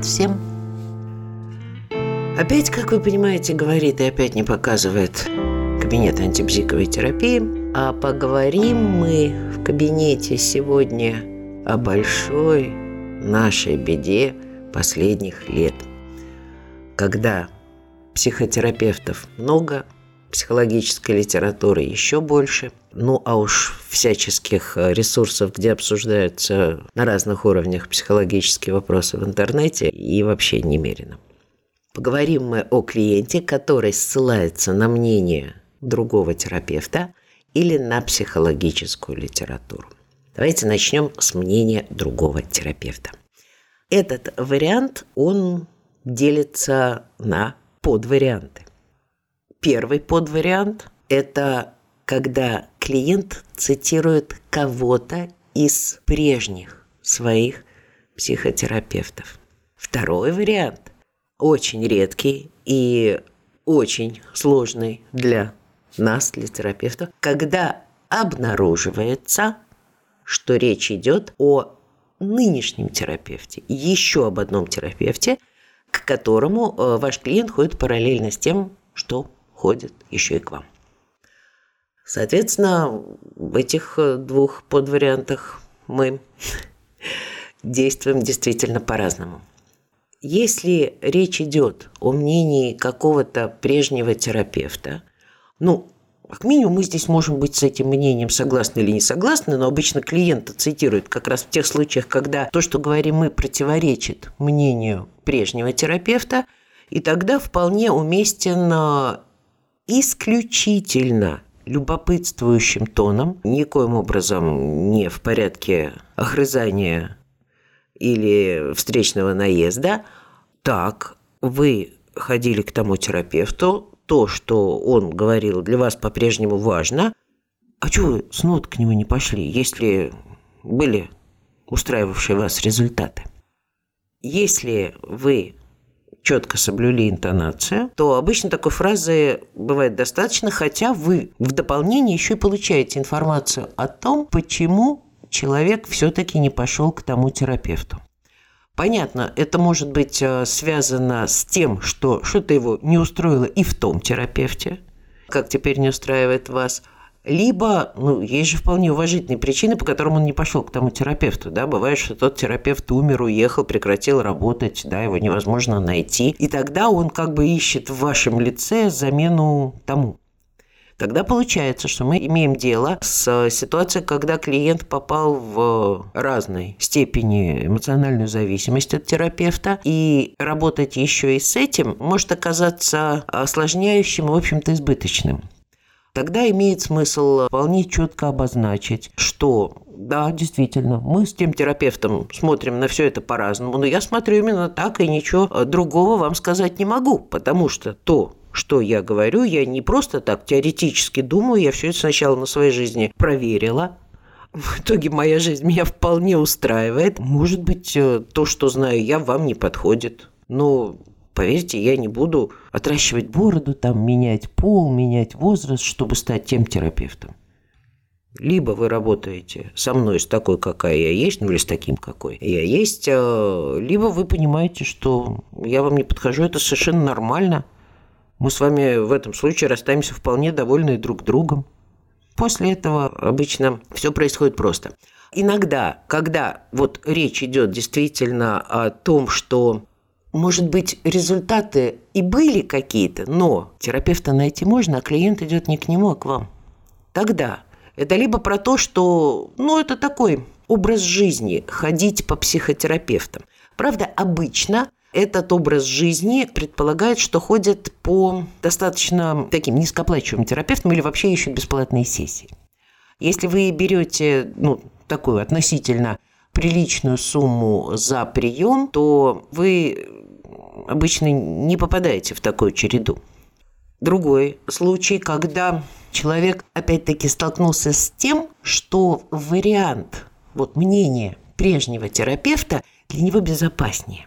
Привет всем! Опять, как вы понимаете, говорит и опять не показывает кабинет антибзиковой терапии. А поговорим мы в кабинете сегодня о большой нашей беде последних лет, когда психотерапевтов много, психологической литературы еще больше, ну а уж всяческих ресурсов, где обсуждаются на разных уровнях психологические вопросы в интернете, и вообще немерено. Поговорим мы о клиенте, который ссылается на мнение другого терапевта или на психологическую литературу. Давайте начнем с мнения другого терапевта. Этот вариант, он делится на подварианты. Первый подвариант – это когда клиент цитирует кого-то из прежних своих психотерапевтов. Второй вариант – очень редкий и очень сложный для нас, для терапевтов, когда обнаруживается, что речь идет о нынешнем терапевте, еще об одном терапевте, к которому ваш клиент ходит параллельно с тем, что ходит еще и к вам. Соответственно, в этих двух подвариантах мы действуем действительно по-разному. Если речь идет о мнении какого-то прежнего терапевта, ну, как минимум, мы здесь можем быть с этим мнением согласны или не согласны, но обычно клиента цитируют как раз в тех случаях, когда то, что говорим мы, противоречит мнению прежнего терапевта, и тогда вполне уместен исключительно любопытствующим тоном, никоим образом не в порядке огрызания или встречного наезда. Так, вы ходили к тому терапевту, то, что он говорил, для вас по-прежнему важно. А чего вы снова к нему не пошли, если были устраивавшие вас результаты? Если вы четко соблюли интонацию, то обычно такой фразы бывает достаточно, хотя вы в дополнение еще и получаете информацию о том, почему человек все-таки не пошел к тому терапевту. Понятно, это может быть связано с тем, что что-то его не устроило и в том терапевте, как теперь не устраивает вас, либо, ну, есть же вполне уважительные причины, по которым он не пошел к тому терапевту, да, бывает, что тот терапевт умер, уехал, прекратил работать, да, его невозможно найти, и тогда он как бы ищет в вашем лице замену тому. Тогда получается, что мы имеем дело с ситуацией, когда клиент попал в разной степени эмоциональную зависимость от терапевта, и работать еще и с этим может оказаться осложняющим, в общем-то, избыточным. Тогда имеет смысл вполне четко обозначить, что да, действительно, мы с тем терапевтом смотрим на все это по-разному, но я смотрю именно так, и ничего другого вам сказать не могу, потому что то, что я говорю, я не просто так теоретически думаю, я все это сначала на своей жизни проверила. В итоге моя жизнь меня вполне устраивает. Может быть, то, что знаю я, вам не подходит. Но поверьте, я не буду отращивать бороду, там, менять пол, менять возраст, чтобы стать тем терапевтом. Либо вы работаете со мной с такой, какая я есть, ну или с таким, какой я есть, либо вы понимаете, что я вам не подхожу, это совершенно нормально. Мы с вами в этом случае расстаемся вполне довольны друг другом. После этого обычно все происходит просто. Иногда, когда вот речь идет действительно о том, что, может быть, результаты и были какие-то, но терапевта найти можно, а клиент идет не к нему, а к вам. Тогда это либо про то, что, ну, это такой образ жизни – ходить по психотерапевтам. Правда, обычно этот образ жизни предполагает, что ходят по достаточно таким низкооплачиваемым терапевтам или вообще ищут бесплатные сессии. Если вы берете, ну, такую относительно приличную сумму за прием, то вы обычно не попадаете в такую череду. Другой случай, когда человек опять-таки столкнулся с тем, что вариант, вот, мнения прежнего терапевта для него безопаснее.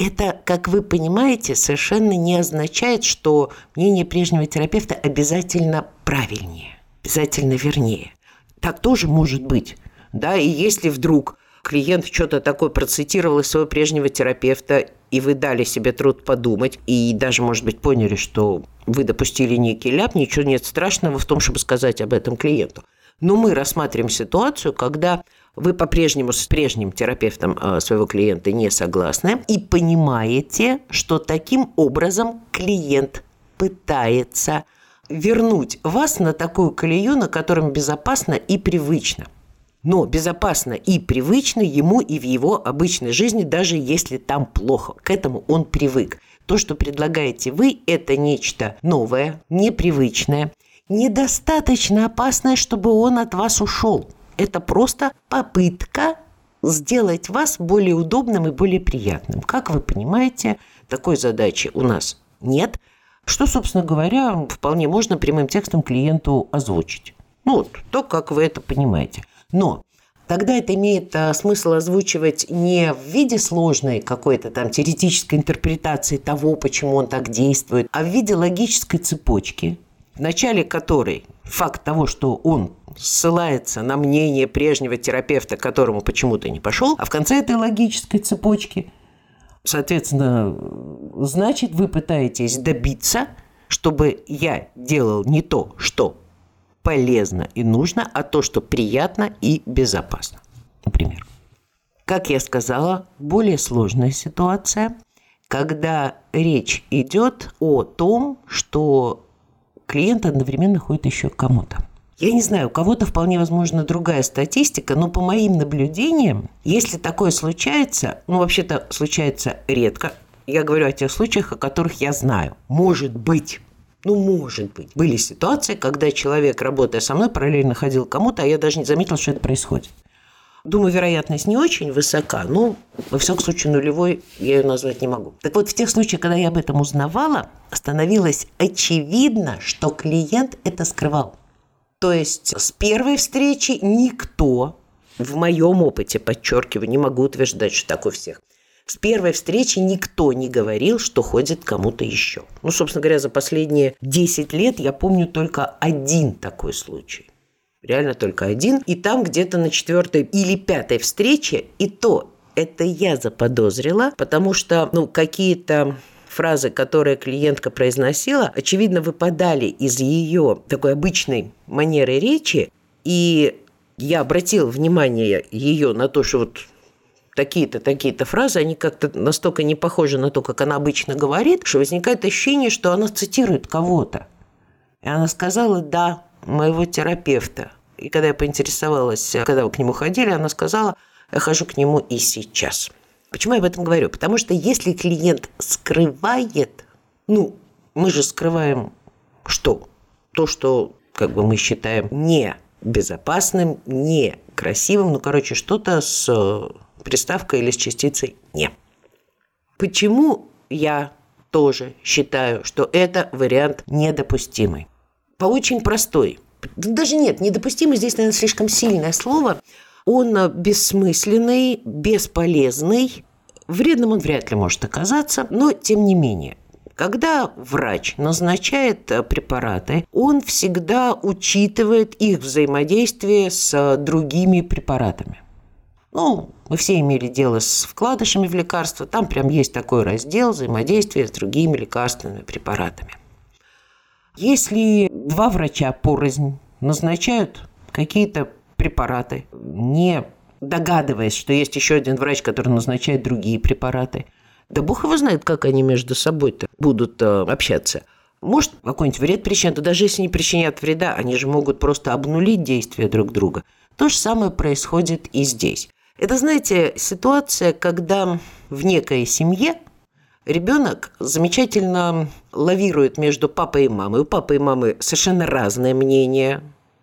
Это, как вы понимаете, совершенно не означает, что мнение прежнего терапевта обязательно правильнее, обязательно вернее. Так тоже может быть. Да, и если вдруг клиент что-то такое процитировал из своего прежнего терапевта, и вы дали себе труд подумать, и даже, может быть, поняли, что вы допустили некий ляп, ничего нет страшного в том, чтобы сказать об этом клиенту. Но мы рассматриваем ситуацию, когда вы по-прежнему с прежним терапевтом своего клиента не согласны и понимаете, что таким образом клиент пытается вернуть вас на такую колею, на которой безопасно и привычно. Но безопасно и привычно ему и в его обычной жизни, даже если там плохо. К этому он привык. То, что предлагаете вы, это нечто новое, непривычное, недостаточно опасное, чтобы он от вас ушел. Это просто попытка сделать вас более удобным и более приятным. Как вы понимаете, такой задачи у нас нет, что, собственно говоря, вполне можно прямым текстом клиенту озвучить. Ну, вот, то, как вы это понимаете. Но тогда это имеет смысл озвучивать не в виде сложной какой-то там теоретической интерпретации того, почему он так действует, а в виде логической цепочки, в начале которой факт того, что он ссылается на мнение прежнего терапевта, к которому почему-то не пошел, а в конце этой логической цепочки, соответственно, значит, вы пытаетесь добиться, чтобы я делал не то, что полезно и нужно, а то, что приятно и безопасно. Например, как я сказала, более сложная ситуация, когда речь идет о том, что клиент одновременно ходит еще к кому-то. Я не знаю, у кого-то вполне возможно другая статистика, но по моим наблюдениям, если такое случается, ну, вообще-то случается редко, я говорю о тех случаях, о которых я знаю. Может быть. Были ситуации, когда человек, работая со мной, параллельно ходил к кому-то, а я даже не заметила, что это происходит. Думаю, вероятность не очень высока, но, во всяком случае, нулевой я ее назвать не могу. Так вот, в тех случаях, когда я об этом узнавала, становилось очевидно, что клиент это скрывал. То есть с первой встречи никто, в моем опыте, подчеркиваю, не могу утверждать, что так у всех, с первой встречи никто не говорил, что ходит кому-то еще. Ну, собственно говоря, за последние 10 лет я помню только один такой случай. Реально только один. И там где-то на 4-й или 5-й встрече, и то это я заподозрила, потому что какие-то фразы, которые клиентка произносила, очевидно, выпадали из ее такой обычной манеры речи. И я обратила внимание ее на то, что вот такие-то фразы, они как-то настолько не похожи на то, как она обычно говорит, что возникает ощущение, что она цитирует кого-то. И она сказала: «Да, моего терапевта». И когда я поинтересовалась, когда вы к нему ходили, она сказала: «Я хожу к нему и сейчас». Почему я об этом говорю? Потому что если клиент скрывает, мы же скрываем что? То, что мы считаем небезопасным, некрасивым, что-то с приставкой или с частицей «не». Почему я тоже считаю, что это вариант недопустимый? По очень простой. Даже нет, недопустимый здесь, наверное, слишком сильное слово. Он бессмысленный, бесполезный. Вредным он вряд ли может оказаться, но тем не менее. Когда врач назначает препараты, он всегда учитывает их взаимодействие с другими препаратами. Мы все имели дело с вкладышами в лекарства. Там прям есть такой раздел «Взаимодействие с другими лекарственными препаратами». Если два врача порознь назначают какие-то препараты, не догадываясь, что есть еще один врач, который назначает другие препараты, да бог его знает, как они между собой-то будут общаться. Может, какой-нибудь вред причинят, даже если не причинят вреда, они же могут просто обнулить действия друг друга. То же самое происходит и здесь. Это, знаете, ситуация, когда в некой семье ребенок замечательно лавирует между папой и мамой. У папы и мамы совершенно разное мнение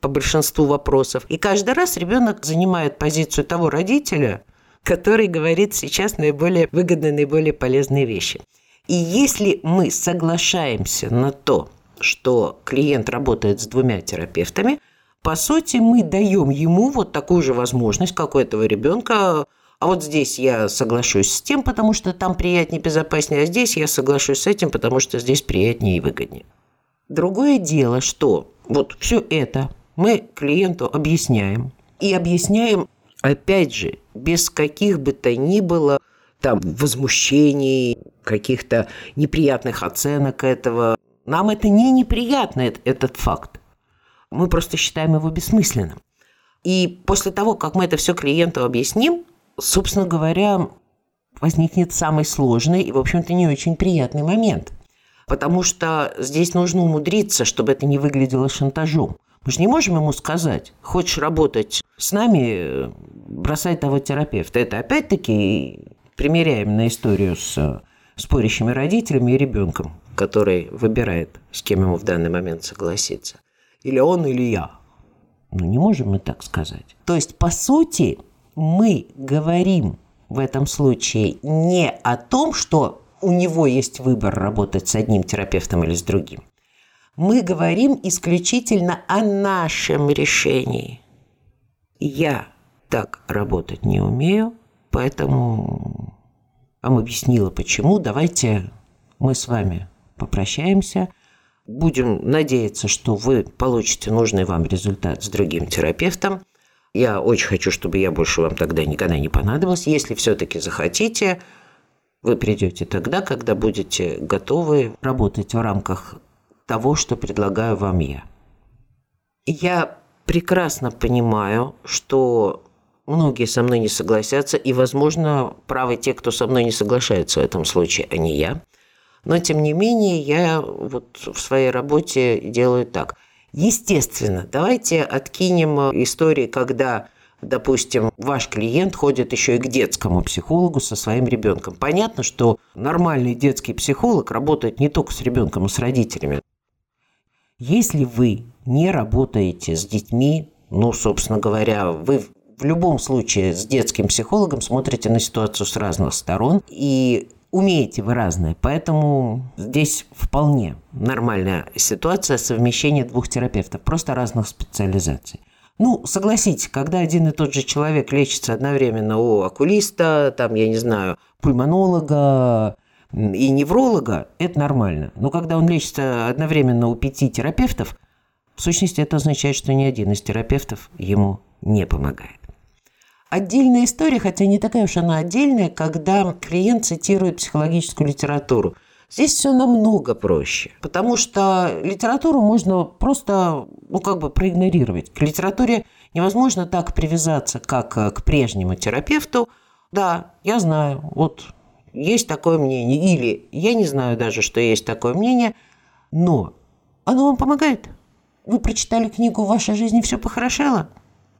по большинству вопросов. И каждый раз ребенок занимает позицию того родителя, который говорит сейчас наиболее выгодные, наиболее полезные вещи. И если мы соглашаемся на то, что клиент работает с двумя терапевтами, по сути, мы даем ему вот такую же возможность, как у этого ребенка. А вот здесь я соглашусь с тем, потому что там приятнее, безопаснее, а здесь я соглашусь с этим, потому что здесь приятнее и выгоднее. Другое дело, что вот все это мы клиенту объясняем. И объясняем опять же, без каких бы то ни было там возмущений, каких-то неприятных оценок этого. Нам это не неприятно, этот факт. Мы просто считаем его бессмысленным. И после того, как мы это все клиенту объясним, собственно говоря, возникнет самый сложный и, в общем-то, не очень приятный момент. Потому что здесь нужно умудриться, чтобы это не выглядело шантажом. Мы же не можем ему сказать: хочешь работать с нами, бросай того терапевта. Это опять-таки примеряем на историю с спорящими родителями и ребенком, который выбирает, с кем ему в данный момент согласиться. Или он, или я. Ну, не можем мы так сказать. То есть, по сути, мы говорим в этом случае не о том, что у него есть выбор работать с одним терапевтом или с другим. Мы говорим исключительно о нашем решении. Я так работать не умею, поэтому вам объяснила, почему. Давайте мы с вами попрощаемся. Будем надеяться, что вы получите нужный вам результат с другим терапевтом. Я очень хочу, чтобы я больше вам тогда никогда не понадобилась. Если все-таки захотите, вы придете тогда, когда будете готовы работать в рамках того, что предлагаю вам я. Я прекрасно понимаю, что многие со мной не согласятся, и, возможно, правы те, кто со мной не соглашается в этом случае, а не я. Но, тем не менее, я вот в своей работе делаю так. Естественно, давайте откинем истории, когда, допустим, ваш клиент ходит еще и к детскому психологу со своим ребенком. Понятно, что нормальный детский психолог работает не только с ребенком, а с родителями. Если вы не работаете с детьми, ну, собственно говоря, вы в любом случае с детским психологом смотрите на ситуацию с разных сторон, и умеете вы разные, поэтому здесь вполне нормальная ситуация совмещения двух терапевтов, просто разных специализаций. Ну, согласитесь, когда один и тот же человек лечится одновременно у окулиста, там, я не знаю, пульмонолога и невролога, это нормально. Но когда он лечится одновременно у 5 терапевтов, в сущности, это означает, что ни один из терапевтов ему не помогает. Отдельная история, хотя не такая уж она отдельная, когда клиент цитирует психологическую литературу. Здесь все намного проще, потому что литературу можно просто, проигнорировать. К литературе невозможно так привязаться, как к прежнему терапевту. Да, я знаю, вот есть такое мнение, или я не знаю даже, что есть такое мнение, но оно вам помогает. Вы прочитали книгу «В вашей жизни все похорошело»?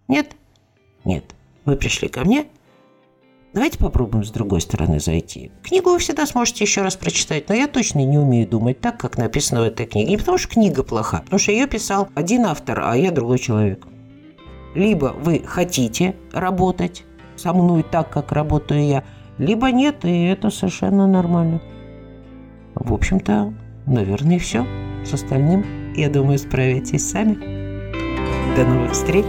Нет? Нет. Вы пришли ко мне? Давайте попробуем с другой стороны зайти. Книгу вы всегда сможете еще раз прочитать, но я точно не умею думать так, как написано в этой книге. Не потому что книга плоха, потому что ее писал один автор, а я другой человек. Либо вы хотите работать со мной так, как работаю я, либо нет, и это совершенно нормально. В общем-то, наверное, все. С остальным, я думаю, справитесь сами. До новых встреч!